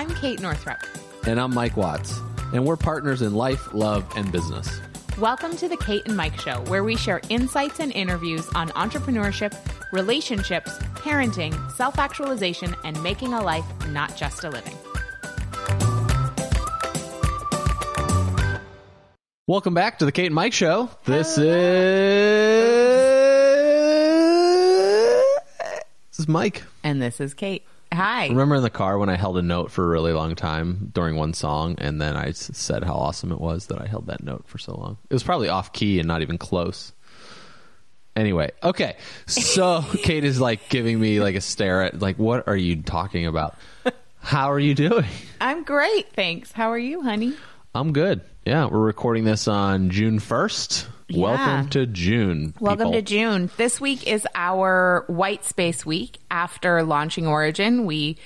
I'm Kate Northrup. And I'm Mike Watts. And we're partners in life, love, and business. Welcome to The Kate and Mike Show, where we share insights and interviews on entrepreneurship, relationships, parenting, self-actualization, and making a life, not just a living. Welcome back to The Kate and Mike Show. This is Mike. And this is Kate. Hi. Remember in the car when I held a note for a really long time during one song, and then I said how awesome it was that I held that note for so long? It was probably off key and not even close. Anyway, okay. So Kate is like giving me like a stare at like, what are you talking about? How are you doing? I'm great, thanks. How are you, honey? I'm good. Yeah, we're recording this on June 1st. Yeah. Welcome to June, people. Welcome to June. This week is our White Space Week. After launching Origin, we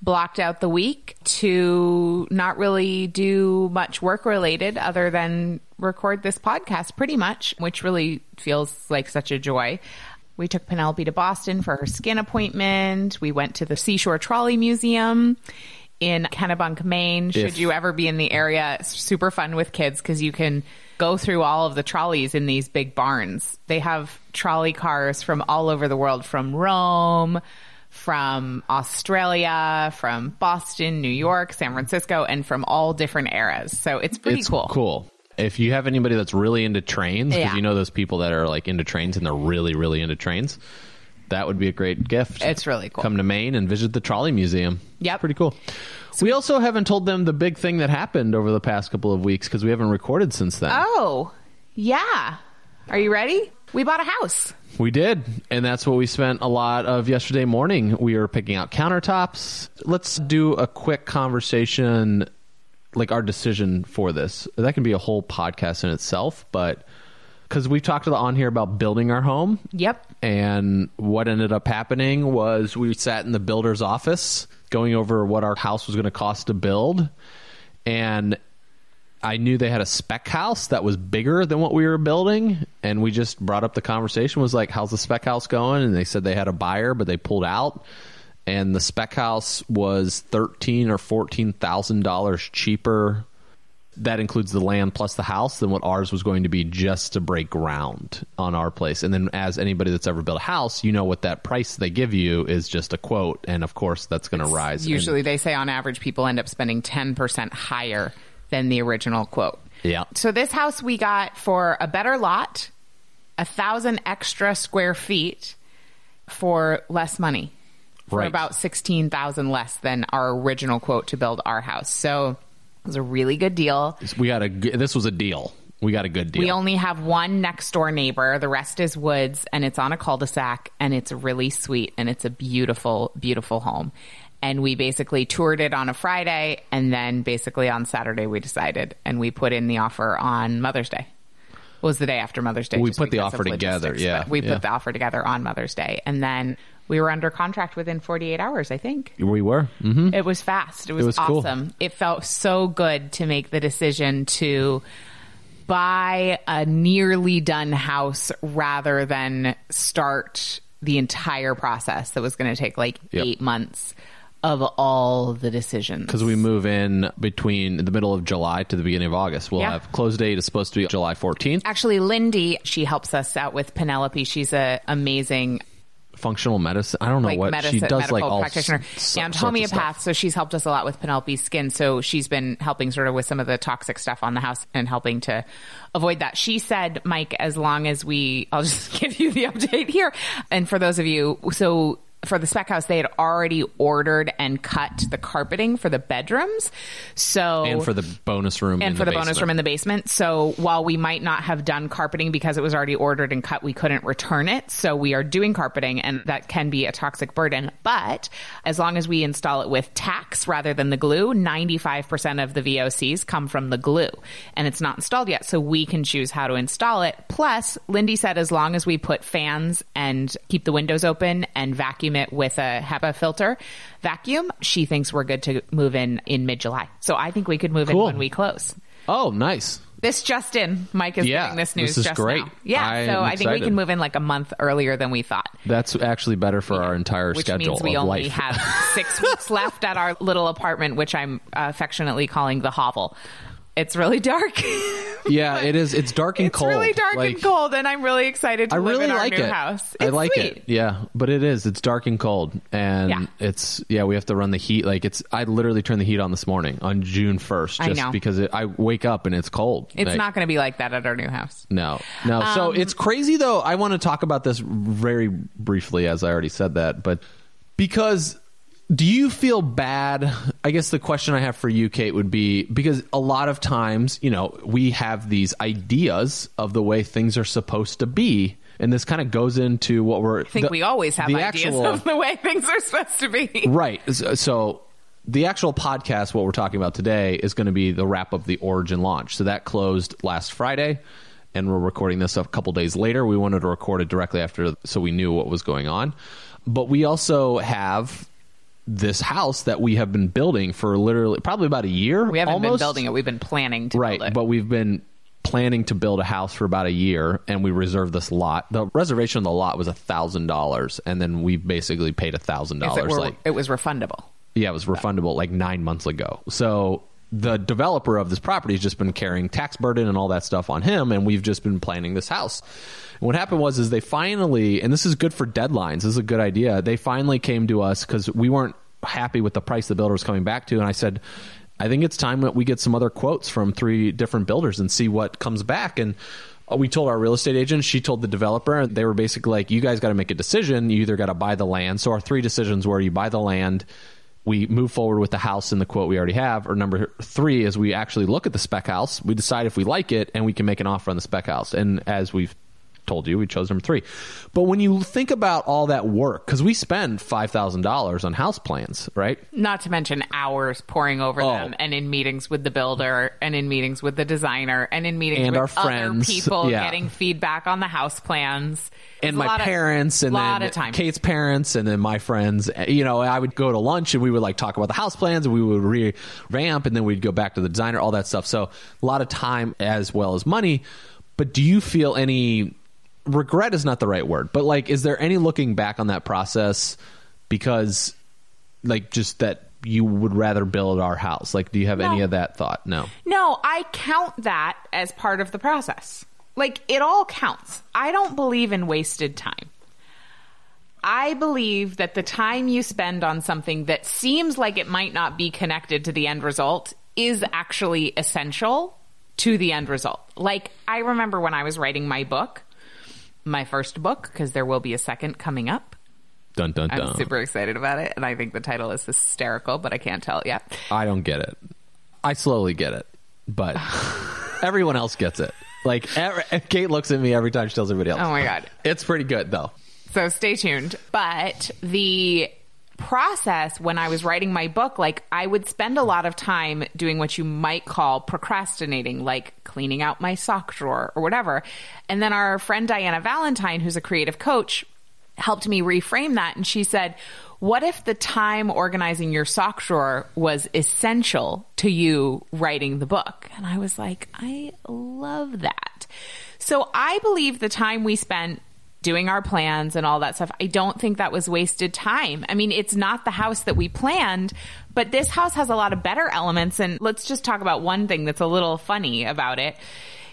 blocked out the week to not really do much work-related other than record this podcast, pretty much, which really feels like such a joy. We took Penelope to Boston for her skin appointment. We went to the Seashore Trolley Museum in Kennebunk, Maine. Should you ever be in the area, it's super fun with kids because you can go through all of the trolleys in these big barns. They have trolley cars from all over the world, from Rome, from Australia, from Boston, New York, San Francisco, and from all different eras. So it's pretty cool. It's cool. If you have anybody that's really into trains, because you know those people that are like into trains and they're really, really into trains, that would be a great gift. It's really cool. Come to Maine and visit the Trolley Museum. Yep. Pretty cool. So we also haven't told them the big thing that happened over the past couple of weeks because we haven't recorded since then. Oh, yeah. Are you ready? We bought a house. We did. And that's what we spent a lot of yesterday morning. We were picking out countertops. Let's do a quick conversation, like our decision for this. That can be a whole podcast in itself, but because we've talked on here about building our home. Yep. And what ended up happening was we sat in the builder's office going over what our house was going to cost to build. And I knew they had a spec house that was bigger than what we were building. And we just brought up the conversation, was like, how's the spec house going? And they said they had a buyer, but they pulled out. And the spec house was $13,000 or $14,000 cheaper. That includes the land plus the house than what ours was going to be just to break ground on our place. And then as anybody that's ever built a house, you know what that price they give you is just a quote. And of course, that's going to rise. Usually they say on average, people end up spending 10% higher than the original quote. Yeah. So this house we got for a better lot, 1,000 extra square feet for less money. Right. For about 16,000 less than our original quote to build our house. So it was a really good deal. This was a deal. We got a good deal. We only have one next door neighbor. The rest is woods, and it's on a cul-de-sac, and it's really sweet, and it's a beautiful, beautiful home. And we basically toured it on a Friday, and then basically on Saturday we decided, and we put in the offer on Mother's Day. It was the day after Mother's Day. We put the offer together, yeah. We put the offer together on Mother's Day, and then we were under contract within 48 hours, I think. We were. Mm-hmm. It was fast. It was awesome. Cool. It felt so good to make the decision to buy a nearly done house rather than start the entire process that was going to take like 8 months of all the decisions. Because we move in between the middle of July to the beginning of August. We'll have close date is supposed to be July 14th. Actually, Lindy, she helps us out with Penelope. She's an amazing functional medicine. I don't know what she does, like all practitioner and homeopath. So she's helped us a lot with Penelope's skin. So she's been helping sort of with some of the toxic stuff on the house and helping to avoid that. She said, Mike, as long as I'll just give you the update here. And for those of you, so for the spec house, they had already ordered and cut the carpeting for the bedrooms. And for the bonus room in the basement. So while we might not have done carpeting because it was already ordered and cut, we couldn't return it. So we are doing carpeting, and that can be a toxic burden. But as long as we install it with tacks rather than the glue, 95% of the VOCs come from the glue, and it's not installed yet. So we can choose how to install it. Plus, Lindy said as long as we put fans and keep the windows open and vacuum it with a HEPA filter vacuum, she thinks we're good to move in mid-July. So I think we could move in when we close. Oh, nice. This just in. Mike is getting this news just great. Now. Yeah, I think we can move in like a month earlier than we thought. That's actually better for our entire schedule of life. Which means we only have 6 weeks left at our little apartment, which I'm affectionately calling the hovel. It's really dark. Yeah, it is. It's dark and cold. It's really dark and cold, and I'm really excited to live in our new house. It's sweet. It. Yeah, but it is. It's dark and cold, and it's we have to run the heat. Like I literally turned the heat on this morning on June 1st, because I wake up and it's cold. It's not going to be like that at our new house. No. So it's crazy though. I want to talk about this very briefly, as I already said that, but because. Do you feel bad? I guess the question I have for you, Kate, would be because a lot of times, we have these ideas of the way things are supposed to be. And this kind of goes into what I think we always have ideas of the way things are supposed to be. Right. So the actual podcast, what we're talking about today is going to be the wrap up the Origin launch. So that closed last Friday and we're recording this a couple days later. We wanted to record it directly after so we knew what was going on. But we also have this house that we have been building for literally probably about a year. We haven't been building it. We've been planning to build it. But we've been planning to build a house for about a year and we reserved this lot. The reservation of the lot was $1,000 and then we basically paid $1,000. It was refundable. Yeah, it was refundable 9 months ago. So the developer of this property has just been carrying tax burden and all that stuff on him. And we've just been planning this house. And what happened was they finally, and this is good for deadlines. This is a good idea. They finally came to us because we weren't happy with the price the builder was coming back to. And I said, I think it's time that we get some other quotes from 3 different builders and see what comes back. And we told our real estate agent, she told the developer, and they were basically like, you guys got to make a decision. You either got to buy the land. So our 3 decisions were you buy the land, we move forward with the house in the quote we already have, or number 3 is we actually look at the spec house. We decide if we like it and we can make an offer on the spec house. And as we've told you, we chose number 3. But when you think about all that work, because we spend $5,000 on house plans, right? Not to mention hours pouring over them and in meetings with the builder and in meetings with the designer and in meetings with our friends, other people getting feedback on the house plans. And my parents and then Kate's parents and then my friends, I would go to lunch and we would talk about the house plans and we would revamp and then we'd go back to the designer, all that stuff. So a lot of time as well as money. But do you feel any... regret is not the right word, but is there any looking back on that process because just that you would rather build our house? Do you have any of that thought? No, I count that as part of the process. It all counts. I don't believe in wasted time. I believe that the time you spend on something that seems like it might not be connected to the end result is actually essential to the end result. I remember when I was writing my book, my first book, because there will be a second coming up. Dun, dun, dun. I'm super excited about it, and I think the title is hysterical, but I can't tell it yet. I don't get it. I slowly get it, but everyone else gets it. Kate looks at me every time she tells everybody else. Oh, my God. It's pretty good, though. So stay tuned. But the process, when I was writing my book, I would spend a lot of time doing what you might call procrastinating, cleaning out my sock drawer or whatever. And then our friend Diana Valentine, who's a creative coach, helped me reframe that. And she said, what if the time organizing your sock drawer was essential to you writing the book? And I was like, I love that. So I believe the time we spent doing our plans and all that stuff, I don't think that was wasted time. I mean, it's not the house that we planned, but this house has a lot of better elements. And let's just talk about one thing that's a little funny about it.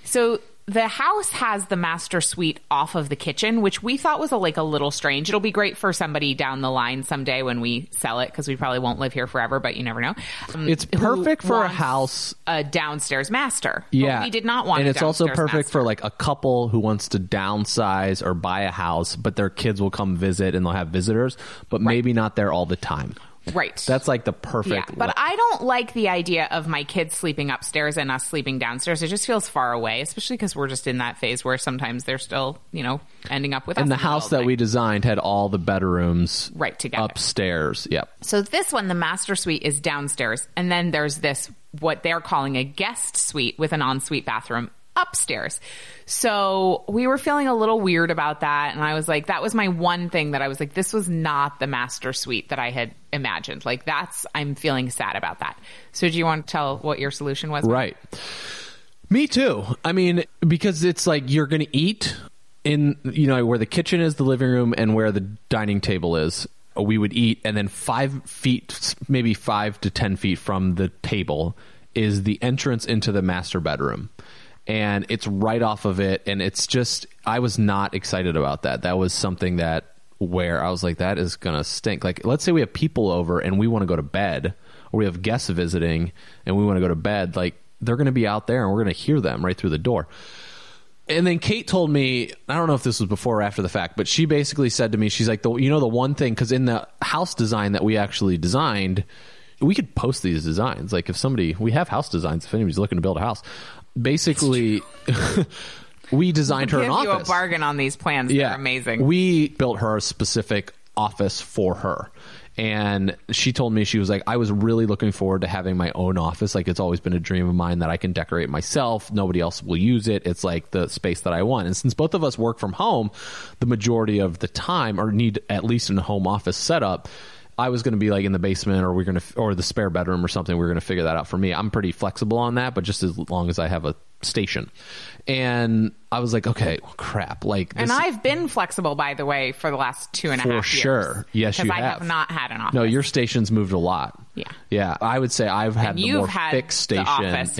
So the house has the master suite off of the kitchen, which we thought was a little strange. It'll be great for somebody down the line someday when we sell it, because we probably won't live here forever, but you never know. It's perfect for a house. A downstairs master. Yeah. But we did not want a downstairs master. And it's also perfect for a couple who wants to downsize or buy a house, but their kids will come visit and they'll have visitors, but maybe not there all the time. Right. That's the perfect. Yeah, but I don't like the idea of my kids sleeping upstairs and us sleeping downstairs. It just feels far away, especially because we're just in that phase where sometimes they're still, ending up with us. And the house that we designed had all the bedrooms right together upstairs. Yep. So this one, the master suite, is downstairs. And then there's this, what they're calling a guest suite with an ensuite bathroom upstairs. So we were feeling a little weird about that. And I was like, that was my one thing that I was like, this was not the master suite that I had imagined. I'm feeling sad about that. So do you want to tell what your solution was? Right. Me too. I mean, because it's like you're going to eat in, you know, where the kitchen is, the living room, and where the dining table is. We would eat, and then 5 feet, maybe 5 to 10 feet from the table is the entrance into the master bedroom. And it's right off of it. And it's just, I was not excited about that. That was something that where I was like, that is going to stink. Like, let's say we have people over and we want to go to bed, or we have guests visiting and we want to go to bed. Like, they're going to be out there and we're going to hear them right through the door. And then Kate told me, I don't know if this was before or after the fact, but she basically said to me, she's like, the one thing, because in the house design that we actually designed, we could post these designs. Like, if somebody, we have house designs, if anybody's looking to build a house. Basically, we designed her an office. You a bargain on these plans. Yeah. They're amazing. We built her a specific office for her. And she told me, she was like, I was really looking forward to having my own office. Like, it's always been a dream of mine that I can decorate myself. Nobody else will use it. It's like the space that I want. And since both of us work from home the majority of the time, or need at least in a home office setup, I was going to be like in the basement, or or the spare bedroom or something. We're going to figure that out for me. I'm pretty flexible on that, but just as long as I have a station. And I was like, okay, well, crap. Like, and I've been flexible, by the way, for the last 2.5 years. For sure. Yes, you have. Because I have not had an office. No, your station's moved a lot. Yeah. Yeah. I would say I've had the more fixed station,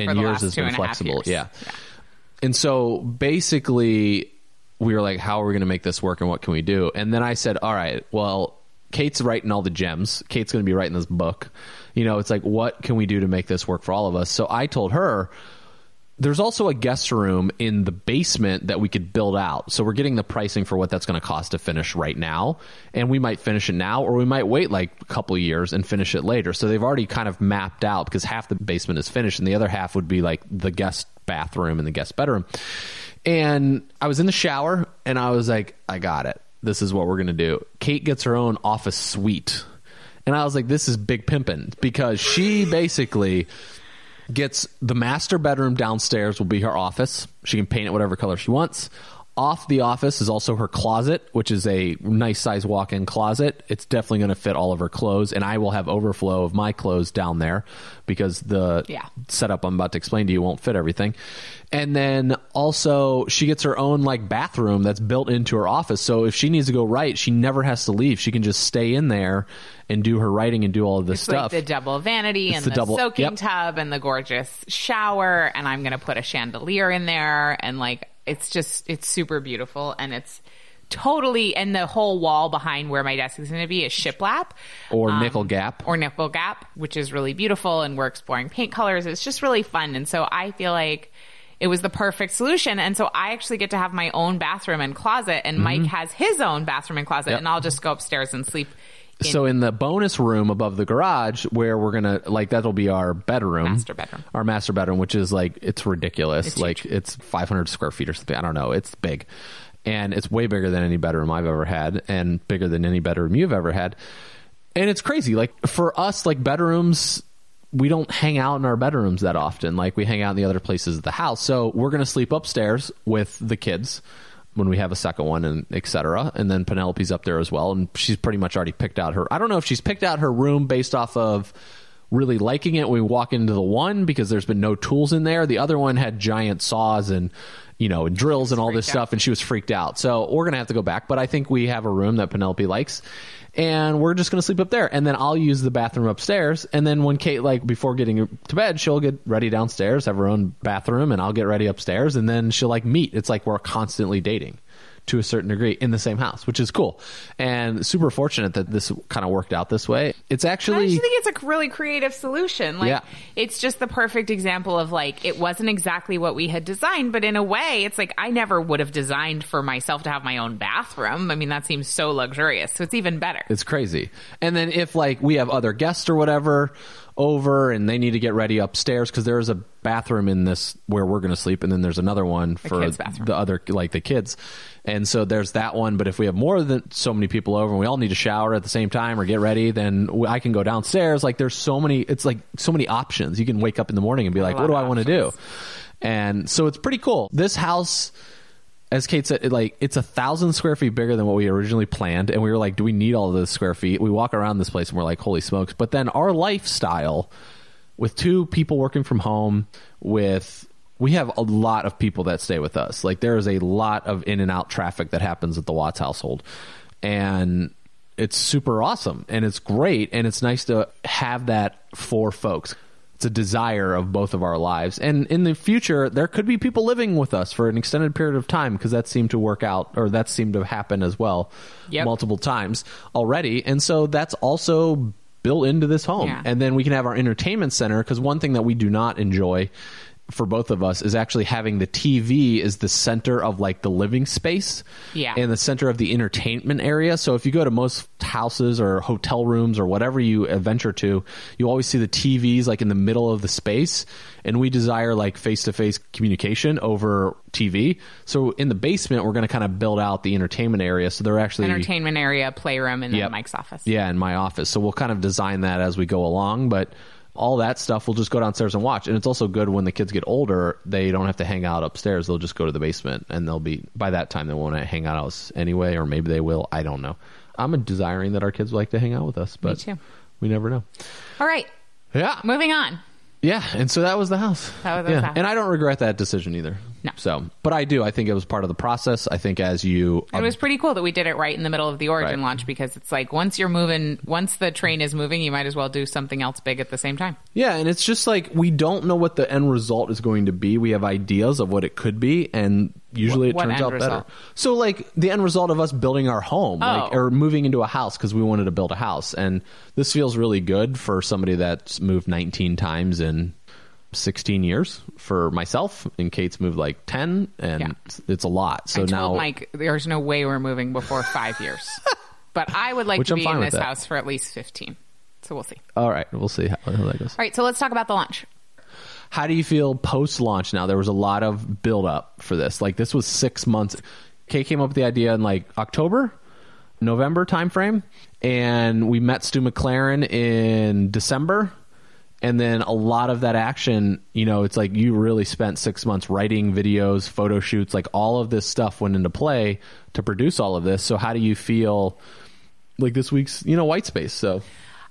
and yours has been flexible. Yeah. And so basically we were like, how are we going to make this work and what can we do? And then I said, all right, well, Kate's writing all the gems. Kate's going to be writing this book. You know, it's like, what can we do to make this work for all of us? So I told her, there's also a guest room in the basement that we could build out. So we're getting the pricing for what that's going to cost to finish right now. And we might finish it now, or we might wait like a couple of years and finish it later. So they've already kind of mapped out, because half the basement is finished and the other half would be like the guest bathroom and the guest bedroom. And I was in the shower and I was like, I got it. This is what we're going to do. Kate gets her own office suite. And I was like, this is big pimping, because she basically gets the master bedroom downstairs will be her office. She can paint it whatever color she wants. Off the office is also her closet, which is a nice size walk-in closet. It's definitely going to fit all of her clothes. And I will have overflow of my clothes down there, because the setup I'm about to explain to you won't fit everything. And then also she gets her own like bathroom that's built into her office. So if she needs to go write, she never has to leave. She can just stay in there and do her writing and do all of this stuff. Like the double vanity, and the soaking tub, and the gorgeous shower. And I'm going to put a chandelier in there, and like, it's just, it's super beautiful, and it's totally, and the whole wall behind where my desk is going to be is shiplap. Or nickel gap, which is really beautiful, and we're exploring paint colors. It's just really fun, and so I feel like it was the perfect solution, and so I actually get to have my own bathroom and closet, and Mike has his own bathroom and closet, and I'll just go upstairs and sleep. So in the bonus room above the garage, where we're going to, like, that'll be our bedroom. Our master bedroom, which is like, it's ridiculous. It's like huge. It's 500 square feet or something. I don't know. It's big. And it's way bigger than any bedroom I've ever had, and bigger than any bedroom you've ever had. And it's crazy. Like, for us, like, bedrooms, we don't hang out in our bedrooms that often. Like, we hang out in the other places of the house. So we're going to sleep upstairs with the kids when we have a second one, and et cetera. And then Penelope's up there as well. And she's pretty much already picked out her, I don't know if she's picked out her room based off of really liking it. We walk into the one, because there's been no tools in there. The other one had giant saws and, you know, and drills and all this stuff. And she was freaked out. So we're going to have to go back, but I think we have a room that Penelope likes, and we're just going to sleep up there. And then I'll use the bathroom upstairs. And then when Kate, like, before getting to bed, she'll get ready downstairs, have her own bathroom, and I'll get ready upstairs. And then she'll, like, meet. It's like we're constantly dating to a certain degree in the same house, which is cool. And super fortunate that this kind of worked out this way. It's actually, I actually think it's a really creative solution. Like, it's just the perfect example of, like, it wasn't exactly what we had designed, but in a way it's like, I never would have designed for myself to have my own bathroom. I mean, that seems so luxurious. So it's even better. It's crazy. And then if, like, we have other guests or whatever over, and they need to get ready upstairs, because there is a bathroom in this where we're going to sleep, and then there's another one for the other, like, the kids. And so there's that one. But if we have more than so many people over, and we all need to shower at the same time or get ready, then I can go downstairs. Like, there's so many, it's like so many options. You can wake up in the morning and be like, what do I want to do? And so it's pretty cool. This house, as Kate said, like, it's 1,000 square feet bigger than what we originally planned. And we were like, do we need all of those square feet? We walk around this place and we're like, holy smokes. But then our lifestyle with 2 people working from home, with we have a lot of people that stay with us. Like, there is a lot of in and out traffic that happens at the Watts household, and it's super awesome and it's great. And it's nice to have that for folks. It's a desire of both of our lives. And in the future, there could be people living with us for an extended period of time, because that seemed to work out, or that seemed to happen as well, multiple times already. And so that's also built into this home. Yeah. And then we can have our entertainment center, because one thing that we do not enjoy for both of us is actually having the TV is the center of, like, the living space and the center of the entertainment area. So if you go to most houses or hotel rooms or whatever you venture to, you always see the TVs like in the middle of the space. And we desire, like, face-to-face communication over TV. So in the basement, we're going to kind of build out the entertainment area. So they're actually entertainment area, playroom, and then Mike's office. Yeah. And my office. So we'll kind of design that as we go along, but all that stuff, we'll just go downstairs and watch. And it's also good when the kids get older, they don't have to hang out upstairs. They'll just go to the basement, and they'll be, by that time, they won't hang out us anyway, or maybe they will. I don't know. I'm desiring that our kids like to hang out with us, but we never know. All right. Yeah. Moving on. Yeah. And so that was the house. That was the house. And I don't regret that decision either. No. So, but I do. I think it was part of the process. I think as you... It was pretty cool that we did it right in the middle of the Origin launch, because it's like, once you're moving, once the train is moving, you might as well do something else big at the same time. Yeah. And it's just like, we don't know what the end result is going to be. We have ideas of what it could be, and usually it turns out better. So, like, the end result of us building our home, like, or moving into a house, because we wanted to build a house. And this feels really good for somebody that's moved 19 times in 16 years for myself, and Kate's moved like 10, and it's a lot. So I told now Mike, there's no way we're moving before 5 years, but I would like to be in this house for at least 15. So we'll see. All right. We'll see how that goes. All right. So let's talk about the launch. How do you feel post launch now? There was a lot of build up for this. Like, this was 6 months. Kate came up with the idea in like October, November timeframe. And we met Stu McLaren in December. And then a lot of that action, you know, it's like you really spent 6 months writing videos, photo shoots, like all of this stuff went into play to produce all of this. So how do you feel like this week's, you know, white space? So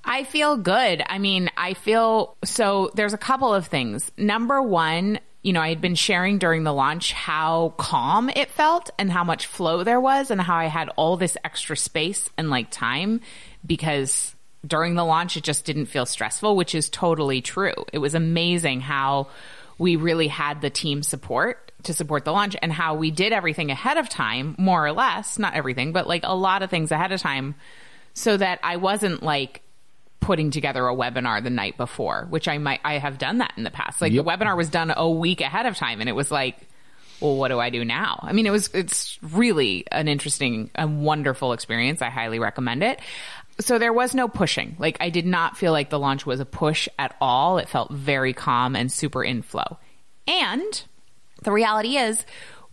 I feel good. I mean, I feel, so there's a couple of things. Number one, you know, I had been sharing during the launch how calm it felt and how much flow there was and how I had all this extra space and like time, because during the launch, it just didn't feel stressful, which is totally true. It was amazing how we really had the team support to support the launch, and how we did everything ahead of time, more or less, not everything, but like a lot of things ahead of time, so that I wasn't like putting together a webinar the night before, which I have done that in the past. Like the webinar was done a week ahead of time, and it was like, well, what do I do now? I mean, it's really an interesting and wonderful experience. I highly recommend it. So there was no pushing. Like, I did not feel like the launch was a push at all. It felt very calm and super inflow. And the reality is,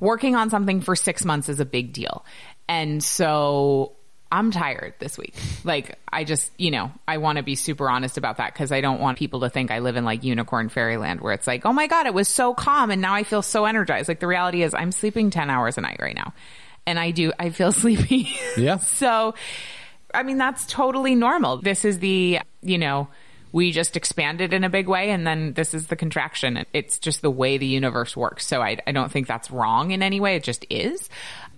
working on something for 6 months is a big deal. And so I'm tired this week. Like, I just, you know, I want to be super honest about that, because I don't want people to think I live in like unicorn fairyland where it's like, oh my God, it was so calm and now I feel so energized. Like, the reality is I'm sleeping 10 hours a night right now. And I feel sleepy. Yeah. So... I mean, that's totally normal. This is the, you know, we just expanded in a big way, and then this is the contraction. It's just the way the universe works. So I don't think that's wrong in any way. It just is.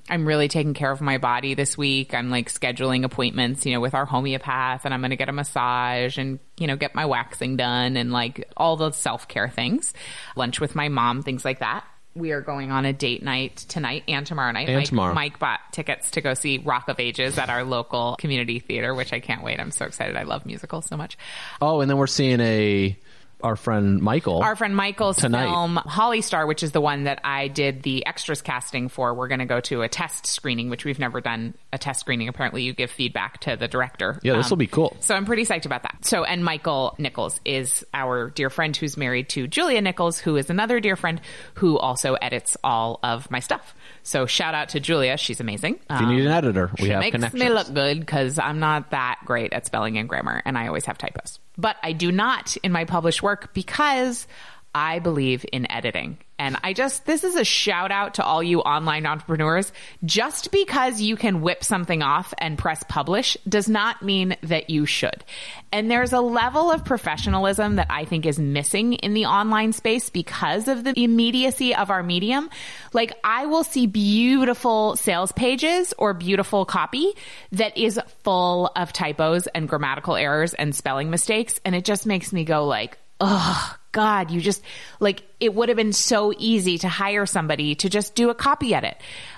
I'm really taking care of my body this week. I'm like scheduling appointments, you know, with our homeopath, and I'm going to get a massage and, you know, get my waxing done and like all those self-care things, lunch with my mom, things like that. We are going on a date night tonight and tomorrow night. Mike bought tickets to go see Rock of Ages at our local community theater, which I can't wait. I'm so excited. I love musicals so much. Oh, and then we're seeing our friend Michael's tonight. Film Holly Star, which is the one that I did the extras casting for. We're going to go to a test screening, which we've never done a test screening. Apparently you give feedback to the director. Yeah, this will be cool. So I'm pretty psyched about that. So, and Michael Nichols is our dear friend who's married to Julia Nichols, who is another dear friend who also edits all of my stuff. So shout out to Julia. She's amazing. If you need an editor, we have connections. She makes me look good because I'm not that great at spelling and grammar, and I always have typos. But I do not in my published work, because I believe in editing. And this is a shout out to all you online entrepreneurs. Just because you can whip something off and press publish does not mean that you should. And there's a level of professionalism that I think is missing in the online space because of the immediacy of our medium. Like, I will see beautiful sales pages or beautiful copy that is full of typos and grammatical errors and spelling mistakes. And it just makes me go like, oh God, you just like, it would have been so easy to hire somebody to just do a copy edit.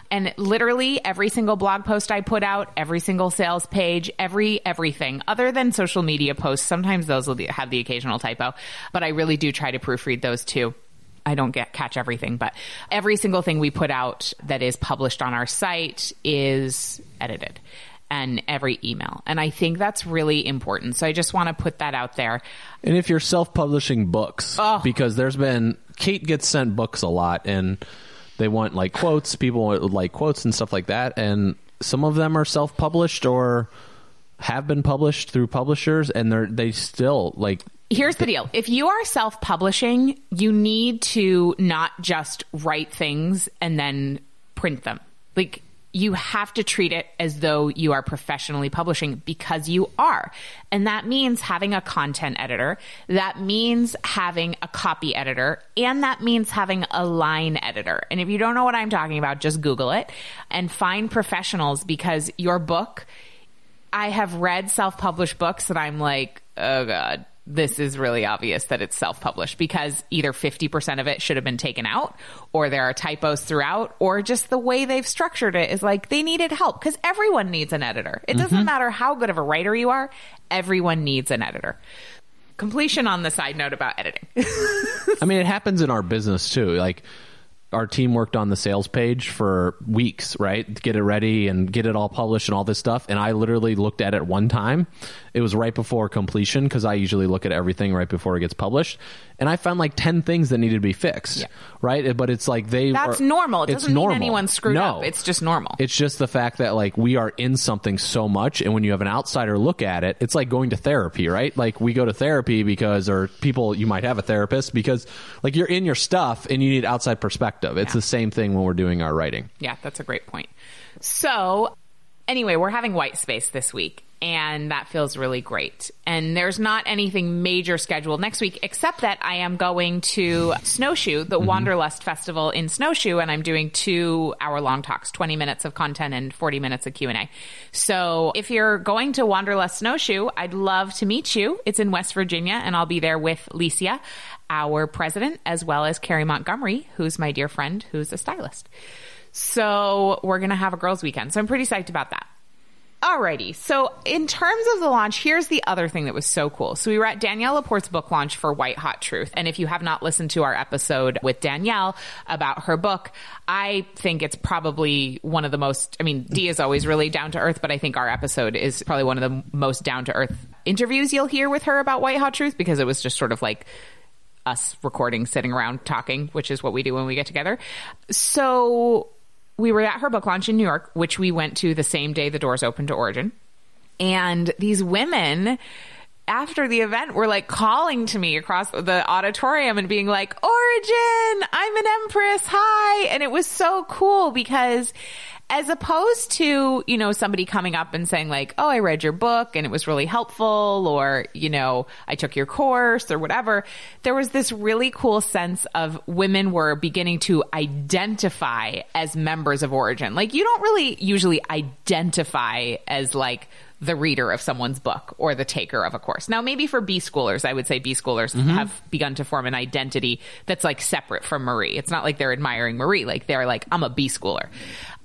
And literally every single blog post I put out, every single sales page, everything other than social media posts, sometimes those will have the occasional typo, but I really do try to proofread those too. I don't catch everything, but every single thing we put out that is published on our site is edited, and every email. And I think that's really important. So I just want to put that out there. And if you're self-publishing books, because Kate gets sent books a lot and they want like quotes, people like quotes and stuff like that. And some of them are self-published or have been published through publishers, and they still like... Here's the deal. If you are self-publishing, you need to not just write things and then print them. Like, you have to treat it as though you are professionally publishing, because you are. And that means having a content editor. That means having a copy editor. And that means having a line editor. And if you don't know what I'm talking about, just Google it and find professionals, because your book... I have read self-published books that I'm like, oh God, this is really obvious that it's self-published, because either 50% of it should have been taken out, or there are typos throughout, or just the way they've structured it is like they needed help, because everyone needs an editor. It doesn't matter how good of a writer you are. Everyone needs an editor. Completion on the side note about editing. I mean, it happens in our business too. Like, our team worked on the sales page for weeks, right? Get it ready and get it all published and all this stuff. And I literally looked at it one time. It was right before completion, because I usually look at everything right before it gets published. And I found like 10 things that needed to be fixed, right? But it's like that's normal. It doesn't mean anyone's screwed up. It's just normal. It's just the fact that like we are in something so much. And when you have an outsider look at it, it's like going to therapy, right? Like, we go to therapy because, or people, you might have a therapist because like you're in your stuff and you need outside perspective. It's the same thing when we're doing our writing. Yeah, that's a great point. So anyway, we're having white space this week, and that feels really great. And there's not anything major scheduled next week, except that I am going to Snowshoe, the Wanderlust Festival in Snowshoe, and I'm doing 2-hour-long talks, 20 minutes of content and 40 minutes of Q&A. So if you're going to Wanderlust Snowshoe, I'd love to meet you. It's in West Virginia, and I'll be there with Licia, our president, as well as Carrie Montgomery, who's my dear friend, who's a stylist. So we're going to have a girls' weekend. So I'm pretty psyched about that. Alrighty. So in terms of the launch, here's the other thing that was so cool. So we were at Danielle Laporte's book launch for White Hot Truth. And if you have not listened to our episode with Danielle about her book, I think it's probably one of the most, I mean, Dee is always really down to earth, but I think our episode is probably one of the most down to earth interviews you'll hear with her about White Hot Truth, because it was just sort of like us recording, sitting around talking, which is what we do when we get together. So we were at her book launch in New York, which we went to the same day the doors opened to Origin. And these women, after the event, were like calling to me across the auditorium and being like, Origin, I'm an empress, hi. And it was so cool, because as opposed to, you know, somebody coming up and saying like, oh, I read your book and it was really helpful, or, you know, I took your course or whatever, there was this really cool sense of women were beginning to identify as members of Origin. Like, you don't really usually identify as like the reader of someone's book or the taker of a course. Now, maybe for B-schoolers, I would say B-schoolers have begun to form an identity that's like separate from Marie. It's not like they're admiring Marie. Like, they're like, I'm a B-schooler.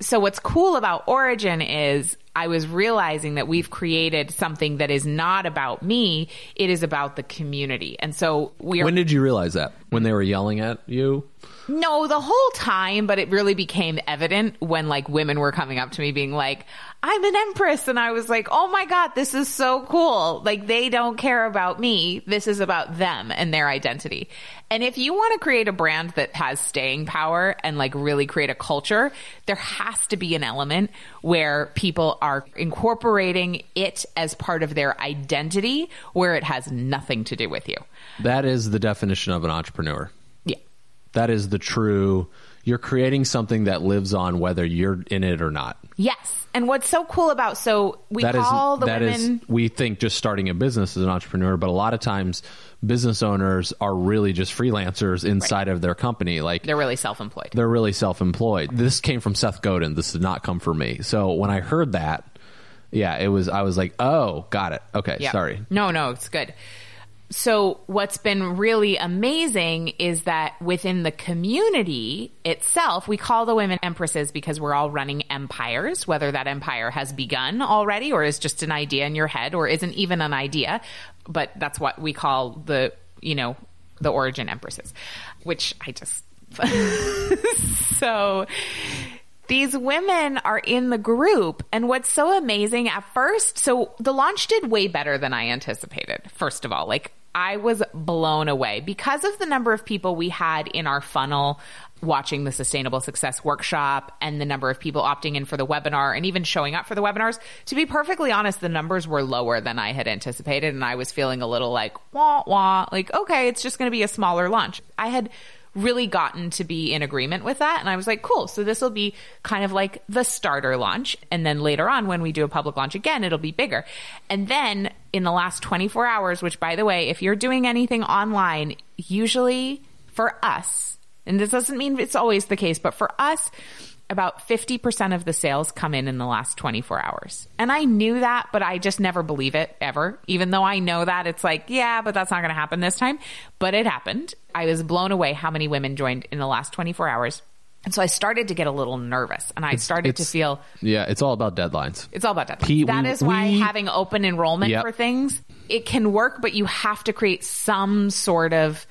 So what's cool about Origin is I was realizing that we've created something that is not about me. It is about the community. And so when did you realize that? When they were yelling at you? No, the whole time, but it really became evident when like women were coming up to me being like, I'm an empress. And I was like, oh my God, this is so cool. Like, they don't care about me. This is about them and their identity. And if you want to create a brand that has staying power and like really create a culture, there has to be an element where people are incorporating it as part of their identity, where it has nothing to do with you. That is the definition of an entrepreneur. That is the true, you're creating something that lives on whether you're in it or not. Yes. And what's so cool about, so we that call is, the that women. Is, we think just starting a business as an entrepreneur, but a lot of times business owners are really just freelancers inside of their company. Like they're really self-employed. This came from Seth Godin. This did not come from me. So when I heard that, yeah, it was, I was like, oh, got it. Okay. Yep. Sorry. No, it's good. So what's been really amazing is that within the community itself, we call the women empresses because we're all running empires, whether that empire has begun already or is just an idea in your head or isn't even an idea. But that's what we call the, you know, the Origin empresses, which I just... So... These women are in the group. And what's so amazing at first, so the launch did way better than I anticipated. First of all, like I was blown away because of the number of people we had in our funnel watching the Sustainable Success Workshop and the number of people opting in for the webinar and even showing up for the webinars. To be perfectly honest, the numbers were lower than I had anticipated. And I was feeling a little like, wah, wah, like, okay, it's just going to be a smaller launch. I had really gotten to be in agreement with that. And I was like, cool. So this will be kind of like the starter launch. And then later on, when we do a public launch again, it'll be bigger. And then in the last 24 hours, which by the way, if you're doing anything online, usually for us, and this doesn't mean it's always the case, but for us, about 50% of the sales come in the last 24 hours. And I knew that, but I just never believe it ever. Even though I know that it's like, yeah, but that's not going to happen this time. But it happened. I was blown away how many women joined in the last 24 hours. And so I started to get a little nervous and I started to feel... Yeah, it's all about deadlines. It's all about deadlines. That is why having open enrollment for things, it can work, but you have to create some sort of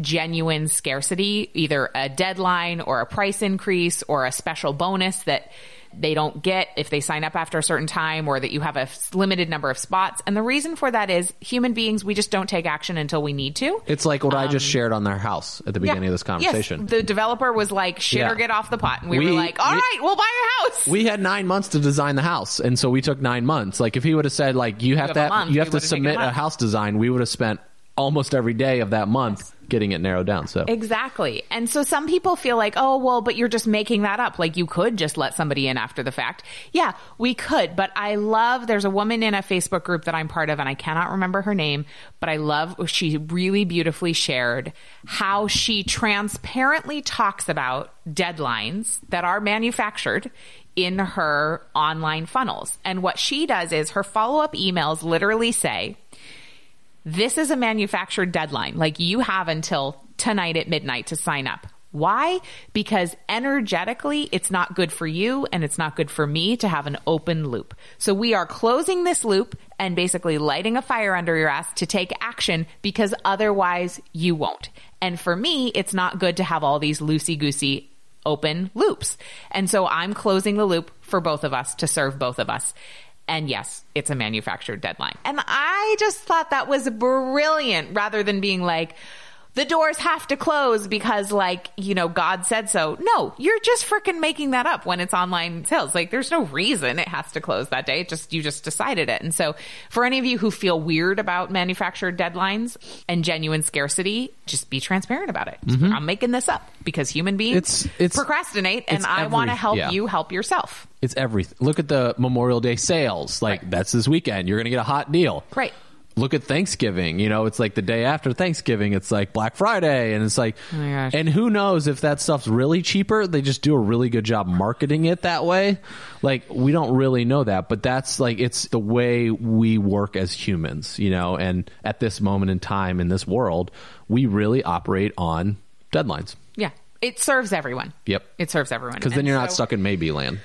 genuine scarcity, either a deadline or a price increase or a special bonus that they don't get if they sign up after a certain time, or that you have a limited number of spots. And the reason for that is human beings, we just don't take action until we need to. It's like what I just shared on their house at the beginning of this conversation. Yes, the developer was like, shit or get off the pot. And we were like, all right, we'll buy your house. We had 9 months to design the house. And so we took 9 months. Like if he would have said like, you have to submit a house design, we would have spent almost every day of that month getting it narrowed down. So exactly. And so some people feel like, oh, well, but you're just making that up. Like you could just let somebody in after the fact. Yeah, we could. But I love, there's a woman in a Facebook group that I'm part of and I cannot remember her name, but I love, she really beautifully shared how she transparently talks about deadlines that are manufactured in her online funnels. And what she does is her follow-up emails literally say, this is a manufactured deadline. Like you have until tonight at midnight to sign up. Why? Because energetically, it's not good for you and it's not good for me to have an open loop. So we are closing this loop and basically lighting a fire under your ass to take action because otherwise you won't. And for me, it's not good to have all these loosey-goosey open loops. And so I'm closing the loop for both of us to serve both of us. And yes, it's a manufactured deadline. And I just thought that was brilliant rather than being like, the doors have to close because like, you know, God said so. No, you're just freaking making that up when it's online sales. Like there's no reason it has to close that day. It just, you just decided it. And so for any of you who feel weird about manufactured deadlines and genuine scarcity, just be transparent about it. Mm-hmm. I'm making this up because human beings procrastinate and I want to help you help yourself. It's everything. Look at the Memorial Day sales. Like that's this weekend. You're going to get a hot deal. Right. Look at Thanksgiving. You know, it's like the day after Thanksgiving. It's like Black Friday. And it's like, oh my gosh. And who knows if that stuff's really cheaper. They just do a really good job marketing it that way. Like we don't really know that, but that's like, it's the way we work as humans, you know, and at this moment in time in this world, we really operate on deadlines. Yeah. It serves everyone. Yep. It serves everyone. Because then you're not stuck in maybe land.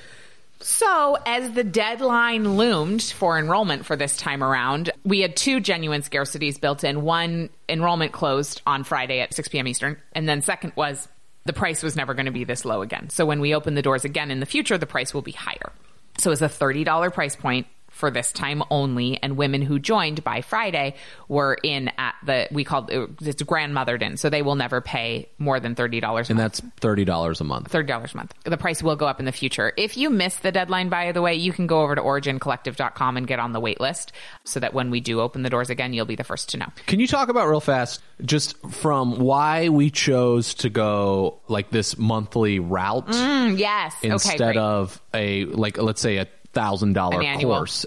So as the deadline loomed for enrollment for this time around, we had two genuine scarcities built in. One, enrollment closed on Friday at 6 p.m. Eastern. And then second was the price was never going to be this low again. So when we open the doors again in the future, the price will be higher. So it's a $30 price point for this time only, and women who joined by Friday were in at the, we called it's grandmothered in, so they will never pay more than $30 a month. And that's $30 a month. $30 a month. The price will go up in the future. If you miss the deadline, by the way, you can go over to origincollective.com and get on the wait list so that when we do open the doors again, you'll be the first to know. Can you talk about real fast just from why we chose to go like this monthly route? Yes. Instead of a, like, let's say a $1,000 course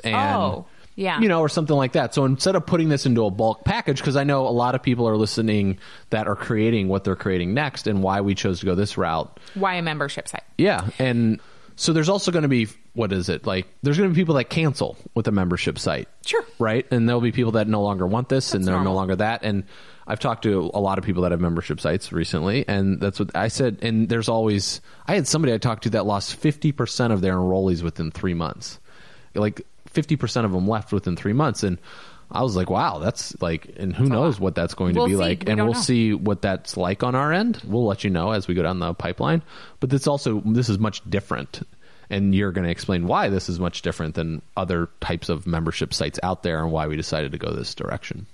you know, or something like that. So instead of putting this into a bulk package, because I know a lot of people are listening that are creating what they're creating next, and why we chose to go this route. Why a membership site? Yeah. And so there's also going to be, what is it? Like, there's going to be people that cancel with a membership site. Sure. Right. And there'll be people that no longer want this. That's and they're normal. No longer that. And I've talked to a lot of people that have membership sites recently, and that's what I said. And there's always, I had somebody I talked to that lost 50% of their enrollees within 3 months, like 50% of them left within 3 months. And I was like, wow, that's like, and who knows what that's going to be like. And we'll see what that's like on our end. We'll let you know as we go down the pipeline, but it's also, this is much different. And you're going to explain why this is much different than other types of membership sites out there and why we decided to go this direction.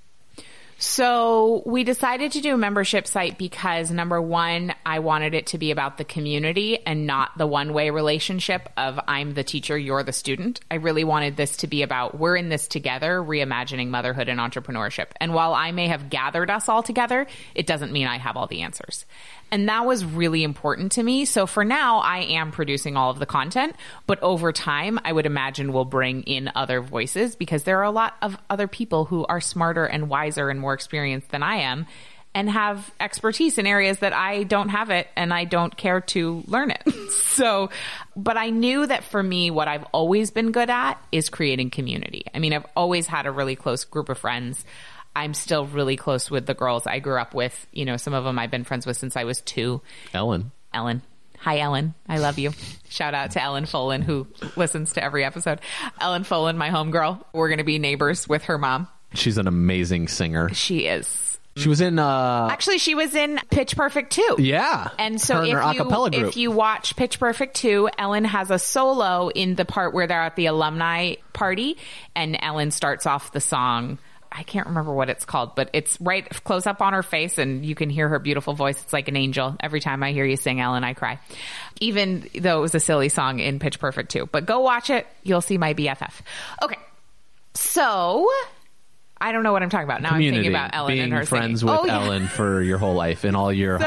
So we decided to do a membership site because, number one, I wanted it to be about the community and not the one-way relationship of I'm the teacher, you're the student. I really wanted this to be about we're in this together, reimagining motherhood and entrepreneurship. And while I may have gathered us all together, it doesn't mean I have all the answers. And that was really important to me. So for now, I am producing all of the content, but over time, I would imagine we'll bring in other voices because there are a lot of other people who are smarter and wiser and more experienced than I am and have expertise in areas that I don't have it and I don't care to learn it. So, but I knew that for me, what I've always been good at is creating community. I mean, I've always had a really close group of friends. I'm still really close with the girls I grew up with. You know, some of them I've been friends with since I was 2. Ellen. Hi, Ellen. I love you. Shout out to Ellen Follen, who listens to every episode. Ellen Follen, my homegirl. We're going to be neighbors with her mom. She's an amazing singer. She is. She was in... Actually, she was in Pitch Perfect 2. Yeah. And so if you watch Pitch Perfect 2, Ellen has a solo in the part where they're at the alumni party, and Ellen starts off the song... I can't remember what it's called, but it's right close up on her face and you can hear her beautiful voice. It's like an angel. Every time I hear you sing, Ellen, I cry. Even though it was a silly song in Pitch Perfect 2. But go watch it. You'll see my BFF. Okay. So... I don't know what I'm talking about. Now community, I'm thinking about Ellen and her friends singing. With Ellen for your whole life and all your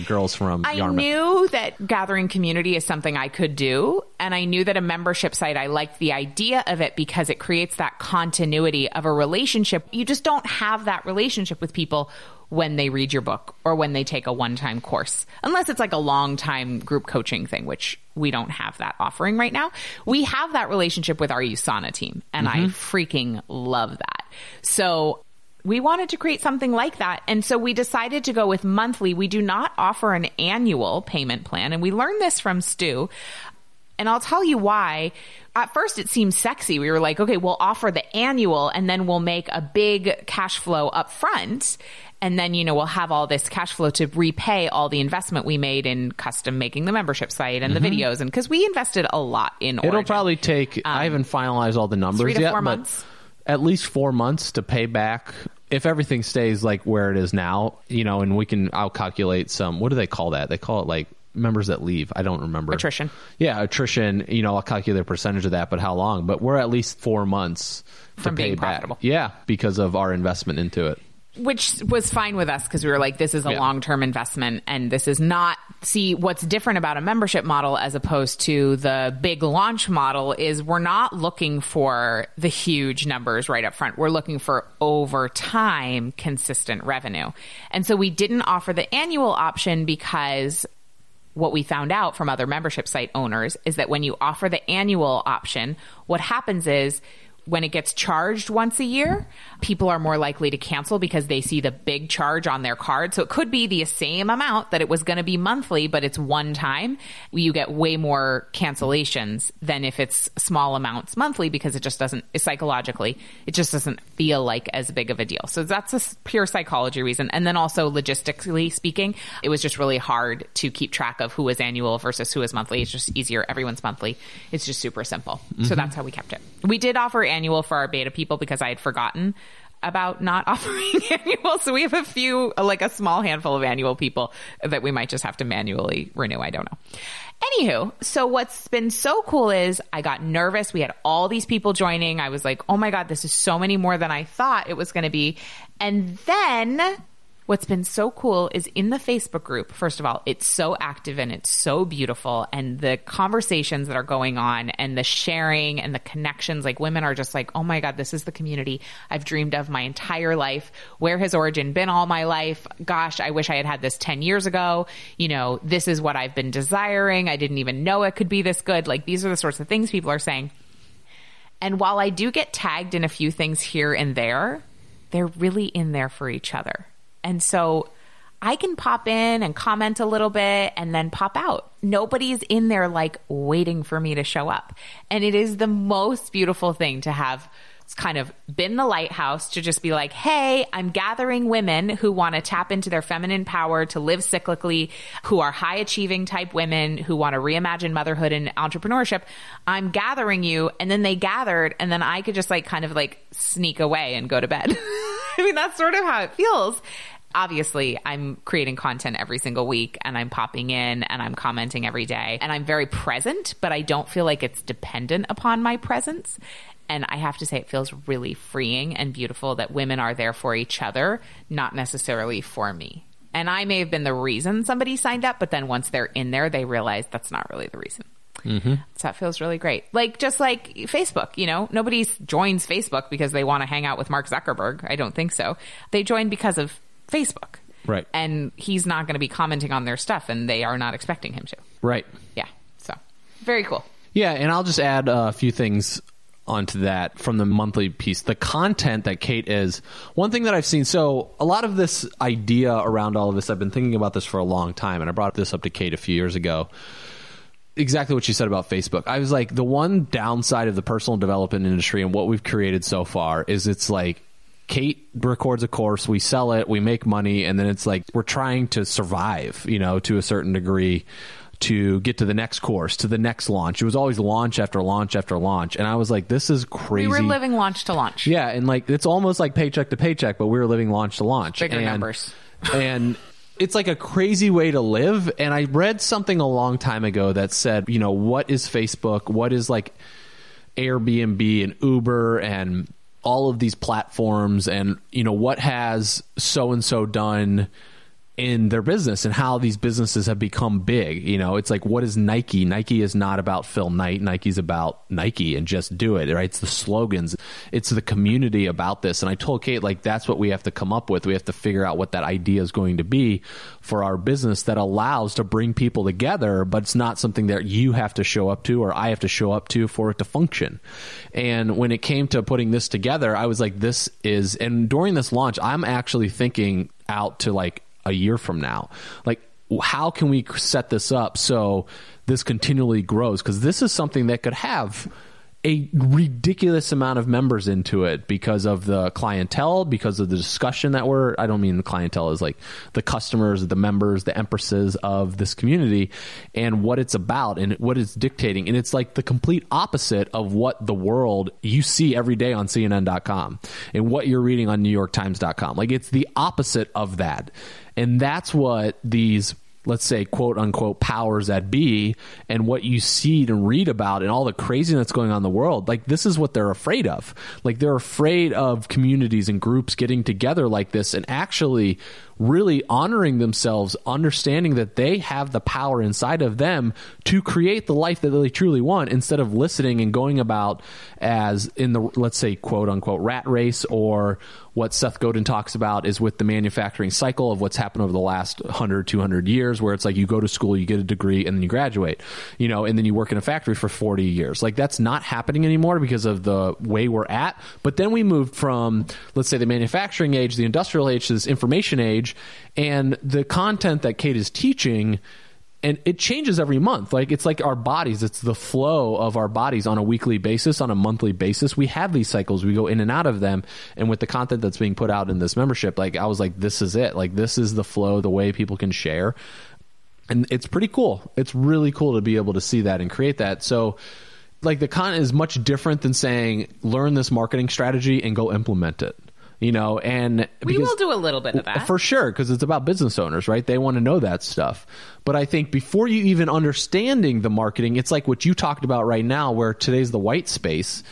girls from Yarmouth. I knew that gathering community is something I could do. And I knew that a membership site, I liked the idea of it because it creates that continuity of a relationship. You just don't have that relationship with people when they read your book or when they take a one-time course, unless it's like a long-time group coaching thing, which we don't have that offering right now. We have that relationship with our USANA team, and I freaking love that. So we wanted to create something like that, and so we decided to go with monthly. We do not offer an annual payment plan, and we learned this from Stu, and I'll tell you why. At first, it seemed sexy. We were like, okay, we'll offer the annual, and then we'll make a big cash flow up front. And then, you know, we'll have all this cash flow to repay all the investment we made in custom making the membership site and the videos. And because we invested a lot in Origin. It'll probably take, I haven't finalized all the numbers 3 to 4 months. At least 4 months to pay back. If everything stays like where it is now, you know, and I'll calculate some, what do they call that? They call it like members that leave. I don't remember. Attrition. Yeah, attrition. You know, I'll calculate a percentage of that, but how long? But we're at least 4 months from being profitable. Yeah, because of our investment into it. Which was fine with us because we were like, this is a long-term investment and this is not... See, what's different about a membership model as opposed to the big launch model is we're not looking for the huge numbers right up front. We're looking for over time consistent revenue. And so we didn't offer the annual option because... What we found out from other membership site owners is that when you offer the annual option, what happens is when it gets charged once a year, people are more likely to cancel because they see the big charge on their card. So it could be the same amount that it was going to be monthly, but it's one time. You get way more cancellations than if it's small amounts monthly, because it just doesn't, psychologically, it just doesn't feel like as big of a deal. So that's a pure psychology reason. And then also logistically speaking, it was just really hard to keep track of who is annual versus who is monthly. It's just easier. Everyone's monthly. It's just super simple. Mm-hmm. So that's how we kept it. We did offer annual for our beta people because I had forgotten about not offering annual. So we have a few, like a small handful of annual people that we might just have to manually renew. I don't know. Anywho, so what's been so cool is I got nervous. We had all these people joining. I was like, oh my God, this is so many more than I thought it was going to be. And then what's been so cool is in the Facebook group, first of all, it's so active and it's so beautiful. And the conversations that are going on and the sharing and the connections, like women are just like, oh my God, this is the community I've dreamed of my entire life. Where has Origin been all my life? Gosh, I wish I had had this 10 years ago. You know, this is what I've been desiring. I didn't even know it could be this good. Like, these are the sorts of things people are saying. And while I do get tagged in a few things here and there, they're really in there for each other. And so I can pop in and comment a little bit and then pop out. Nobody's in there like waiting for me to show up. And it is the most beautiful thing to have kind of been the lighthouse to just be like, hey, I'm gathering women who want to tap into their feminine power to live cyclically, who are high achieving type women who want to reimagine motherhood and entrepreneurship. I'm gathering you. And then they gathered, and then I could just like kind of like sneak away and go to bed. I mean, that's sort of how it feels. Obviously, I'm creating content every single week, and I'm popping in and I'm commenting every day, and I'm very present, but I don't feel like it's dependent upon my presence. And I have to say, it feels really freeing and beautiful that women are there for each other, not necessarily for me. And I may have been the reason somebody signed up, but then once they're in there, they realize that's not really the reason. Mm-hmm. So that feels really great. Like, just like Facebook, you know, nobody joins Facebook because they want to hang out with Mark Zuckerberg. I don't think so. They join because of Facebook. Right. And he's not going to be commenting on their stuff, and they are not expecting him to. Right. Yeah. So very cool. Yeah. And I'll just add a few things onto that from the monthly piece. The content that Kate is, one thing that I've seen, so a lot of this idea around all of this, I've been thinking about this for a long time, and I brought this up to Kate a few years ago. Exactly what she said about Facebook. I was like, the one downside of the personal development industry and what we've created so far is it's like, Kate records a course, we sell it, we make money, and then it's like, we're trying to survive, you know, to a certain degree, to get to the next course, to the next launch. It was always launch after launch after launch. And I was like, this is crazy. We were living launch to launch. Yeah. And like, it's almost like paycheck to paycheck, but we were living launch to launch. Bigger numbers. And it's like a crazy way to live. And I read something a long time ago that said, you know, what is Facebook? What is like Airbnb and Uber and all of these platforms? And, you know, what has so-and-so done in their business and how these businesses have become big? You know, it's like, what is Nike? Nike is not about Phil Knight. Nike's about Nike and just do it, right? It's the slogans. It's the community about this. And I told Kate, like, that's what we have to come up with. We have to figure out what that idea is going to be for our business that allows to bring people together, but it's not something that you have to show up to or I have to show up to for it to function. And when it came to putting this together, I was like, this is, and during this launch, I'm actually thinking out to like a year from now, like, how can we set this up so this continually grows? Because this is something that could have a ridiculous amount of members into it because of the clientele, because of the discussion that we're, I don't mean the clientele is like the customers, the members, the empresses of this community and what it's about and what it's dictating. And it's like the complete opposite of what the world you see every day on CNN.com and what you're reading on NewYorkTimes.com. Like, it's the opposite of that. And that's what these, let's say, quote unquote, powers that be and what you see and read about and all the craziness that's going on in the world, like, this is what they're afraid of. Like, they're afraid of communities and groups getting together like this and actually really honoring themselves, understanding that they have the power inside of them to create the life that they truly want, instead of listening and going about as in the, let's say, quote unquote, rat race or what Seth Godin talks about is with the manufacturing cycle of what's happened over the last 100, 200 years, where it's like you go to school, you get a degree, and then you graduate, you know, and then you work in a factory for 40 years. Like, that's not happening anymore because of the way we're at. But then we moved from, let's say, the manufacturing age, the industrial age, to this information age, and the content that Kate is teaching, and it changes every month. Like, it's like our bodies. It's the flow of our bodies on a weekly basis, on a monthly basis. We have these cycles. We go in and out of them. And with the content that's being put out in this membership, like, I was like, this is it. Like, this is the flow, the way people can share. And it's pretty cool. It's really cool to be able to see that and create that. So, like, the content is much different than saying, learn this marketing strategy and go implement it. You know, and we will do a little bit of that for sure, because it's about business owners, right? They want to know that stuff. But I think before you even understanding the marketing, it's like what you talked about right now, where today's the white space.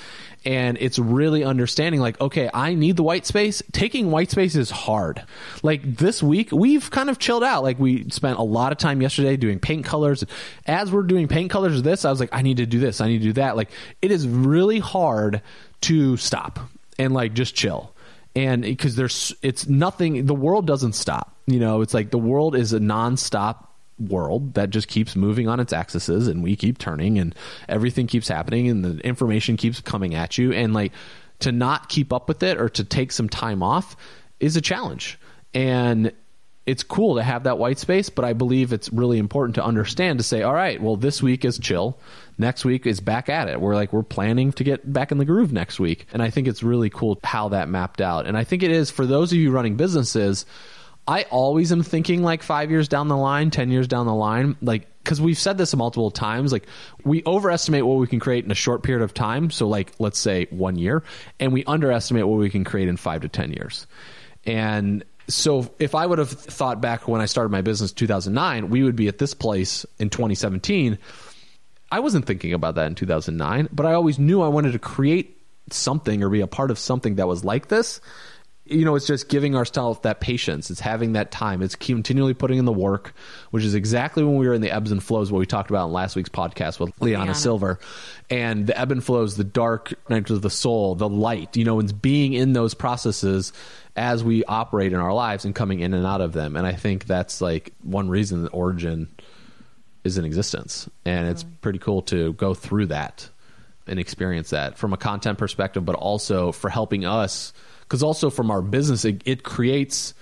And it's really understanding, like, okay, I need the white space. Taking white space is hard. Like, this week, we've kind of chilled out. Like, we spent a lot of time yesterday doing paint colors. As we're doing paint colors of this, I was like, I need to do this. I need to do that. Like, it is really hard to stop and, like, just chill. And because it's nothing, the world doesn't stop. You know, it's like the world is a nonstop world that just keeps moving on its axes, and we keep turning, and everything keeps happening, and the information keeps coming at you. And, like, to not keep up with it or to take some time off is a challenge. And it's cool to have that white space, but I believe it's really important to understand, to say, all right, well, this week is chill. Next week is back at it. We're planning to get back in the groove next week. And I think it's really cool how that mapped out. And I think it is for those of you running businesses, I always am thinking, like, 5 years down the line, 10 years down the line, like, because we've said this multiple times, like, we overestimate what we can create in a short period of time. So, like, let's say 1 year, and we underestimate what we can create in 5 to 10 years. And so if I would have thought back when I started my business in 2009, we would be at this place in 2017. I wasn't thinking about that in 2009, but I always knew I wanted to create something or be a part of something that was like this. You know, it's just giving ourselves that patience. It's having that time. It's continually putting in the work, which is exactly when we were in the ebbs and flows, what we talked about in last week's podcast with Liana Silver. And the ebb and flows, the dark nights of the soul, the light, you know, it's being in those processes as we operate in our lives and coming in and out of them. And I think that's, like, one reason that Origin is in existence. And it's pretty cool to go through that and experience that from a content perspective, but also for helping us. Because also from our business, it creates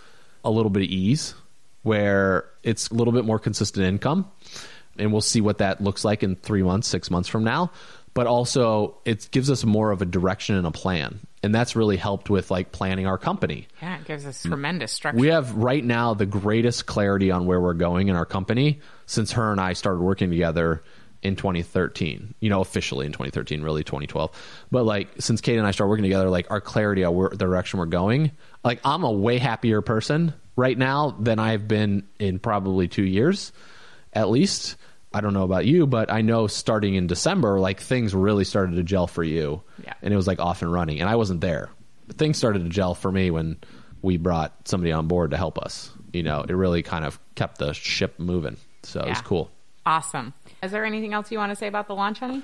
a little bit of ease where it's a little bit more consistent income. And we'll see what that looks like in 3 months, 6 months from now. But also it gives us more of a direction and a plan. And that's really helped with, like, planning our company. Yeah, it gives us tremendous structure. We have right now the greatest clarity on where we're going in our company since her and I started working together in 2013, you know, officially in 2013, really 2012. But, like, since Kate and I started working together, like, our clarity on the direction we're going, like, I'm a way happier person right now than I've been in probably 2 years, at least. I don't know about you, but I know starting in December, like, things really started to gel for you. Yeah. And it was, like, off and running, and I wasn't there. But things started to gel for me when we brought somebody on board to help us. You know, it really kind of kept the ship moving. So it was cool. Awesome. Is there anything else you want to say about the launch, honey?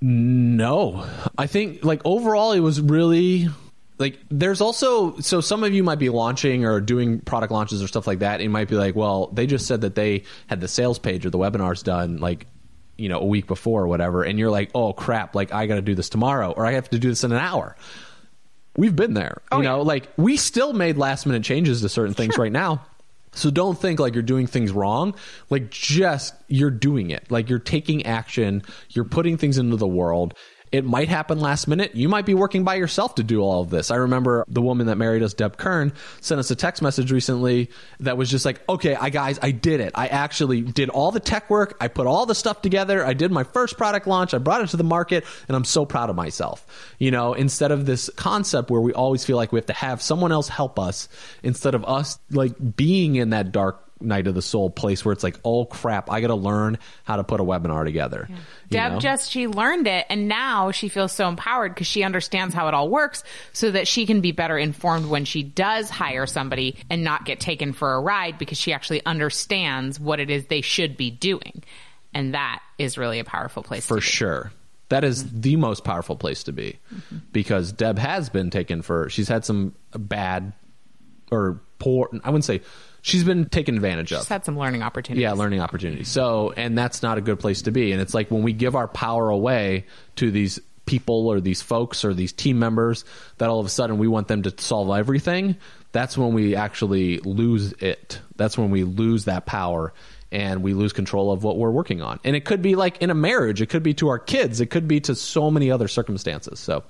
No. I think, like, overall, it was really, like, there's also, so some of you might be launching or doing product launches or stuff like that. And you might be like, well, they just said that they had the sales page or the webinars done, like, you know, a week before or whatever. And you're like, oh, crap, like, I got to do this tomorrow, or I have to do this in an hour. We've been there. Oh, you know, like, we still made last minute changes to certain things right now. So don't think, like, you're doing things wrong. Like, just, you're doing it. Like, you're taking action. You're putting things into the world. It might happen last minute. You might be working by yourself to do all of this. I remember the woman that married us, Deb Kern, sent us a text message recently that was just like, okay, guys, I did it. I actually did all the tech work. I put all the stuff together. I did my first product launch. I brought it to the market, and I'm so proud of myself. You know, instead of this concept where we always feel like we have to have someone else help us, instead of us, like, being in that dark night of the soul place where it's like, oh crap, I gotta learn how to put a webinar together. Deb she learned it, and now she feels so empowered because she understands how it all works, so that she can be better informed when she does hire somebody and not get taken for a ride, because she actually understands what it is they should be doing. And that is really a powerful place for sure. That is the most powerful place to be, because Deb has been taken for, she's had some bad or poor, I wouldn't say, she's been taken advantage of. She's had some learning opportunities. Yeah, learning opportunities. So, and that's not a good place to be. And it's like when we give our power away to these people or these folks or these team members, that all of a sudden we want them to solve everything, that's when we actually lose it. That's when we lose that power and we lose control of what we're working on. And it could be like in a marriage, it could be to our kids, it could be to so many other circumstances. So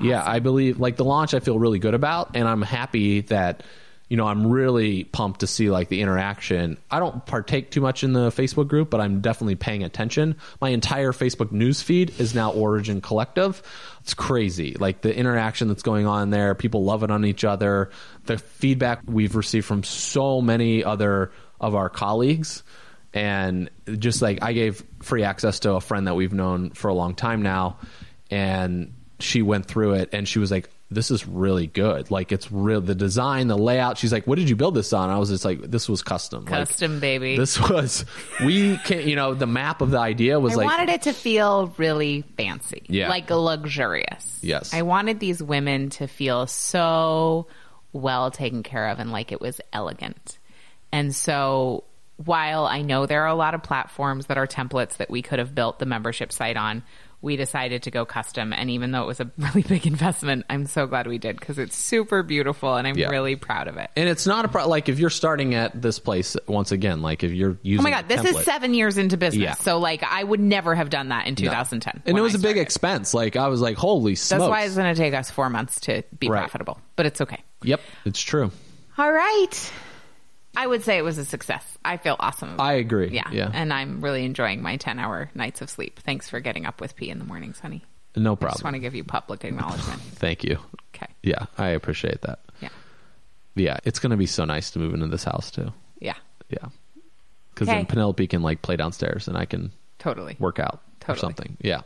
yeah, I believe like the launch I feel really good about, and I'm happy that, you know, I'm really pumped to see like the interaction. I don't partake too much in the Facebook group, but I'm definitely paying attention. My entire Facebook newsfeed is now Origin Collective. It's crazy. Like the interaction that's going on there, people loving on each other, the feedback we've received from so many other of our colleagues. And just like I gave free access to a friend that we've known for a long time now, and she went through it and she was like, this is really good. Like it's real, the design, the layout. She's like, what did you build this on? I was just like, this was custom. Custom, like, baby. This was, we can't, you know, the map of the idea was I wanted it to feel really fancy. Yeah. Like luxurious. Yes. I wanted these women to feel so well taken care of and like it was elegant. And so while I know there are a lot of platforms that are templates that we could have built the membership site on, we decided to go custom. And even though it was a really big investment, I'm so glad we did, because it's super beautiful and I'm really proud of it. And it's not a problem. Like if you're starting at this place, once again, like if you're using, oh my God, this template is 7 years into business. Yeah. So like I would never have done that in 2010. And it was a big expense. Like I was like, holy smokes. That's why it's going to take us 4 months to be profitable, but it's okay. Yep. It's true. All right. I would say it was a success. I feel awesome about it. I agree. Yeah. And I'm really enjoying my 10-hour nights of sleep. Thanks for getting up with P in the mornings, honey. No problem. I just want to give you public acknowledgement. Thank you. Okay. Yeah, I appreciate that. Yeah, it's going to be so nice to move into this house, too. Yeah. Because then Penelope can, like, play downstairs and I can work out or something. Yeah.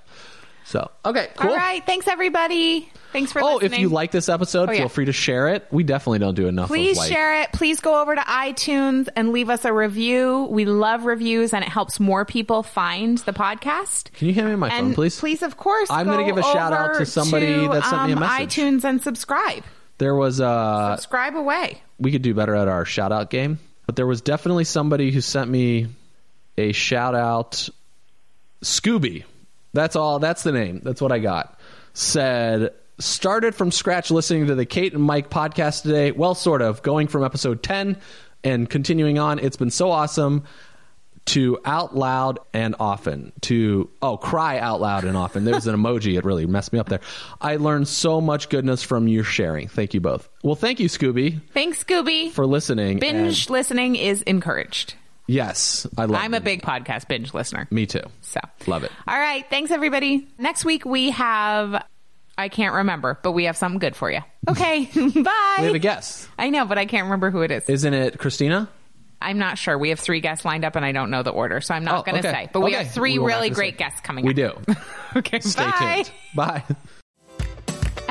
So, okay, cool. All right. Thanks, everybody. Thanks for listening. Oh, if you like this episode, feel free to share it. We definitely don't do enough. Please share it. Please go over to iTunes and leave us a review. We love reviews, and it helps more people find the podcast. Can you hand me my phone, please? Please, of course. I'm going to give a shout out to somebody that sent me a message. iTunes and subscribe. There was a... Subscribe away. We could do better at our shout out game, but there was definitely somebody who sent me a shout out. Scooby. That's all. That's the name. That's what I got. Said, started from scratch listening to the Kate and Mike podcast today. Well, sort of. Going from episode 10 and continuing on. It's been so awesome to out loud and often. Cry out loud and often. There's an emoji. It really messed me up there. I learned so much goodness from your sharing. Thank you both. Well, thank you, Scooby. Thanks, Scooby. For listening. Binge listening is encouraged. Yes, I love it. I'm a big podcast binge listener. Me too. So love it. All right. Thanks, everybody. Next week we have, I can't remember, but we have something good for you. Okay. Bye. We have a guest. I know, but I can't remember who it is. Isn't it Christina? I'm not sure. We have 3 guests lined up and I don't know the order, so I'm not going to say. But we have 3 really great guests coming up. We do. Okay. Stay tuned. Bye.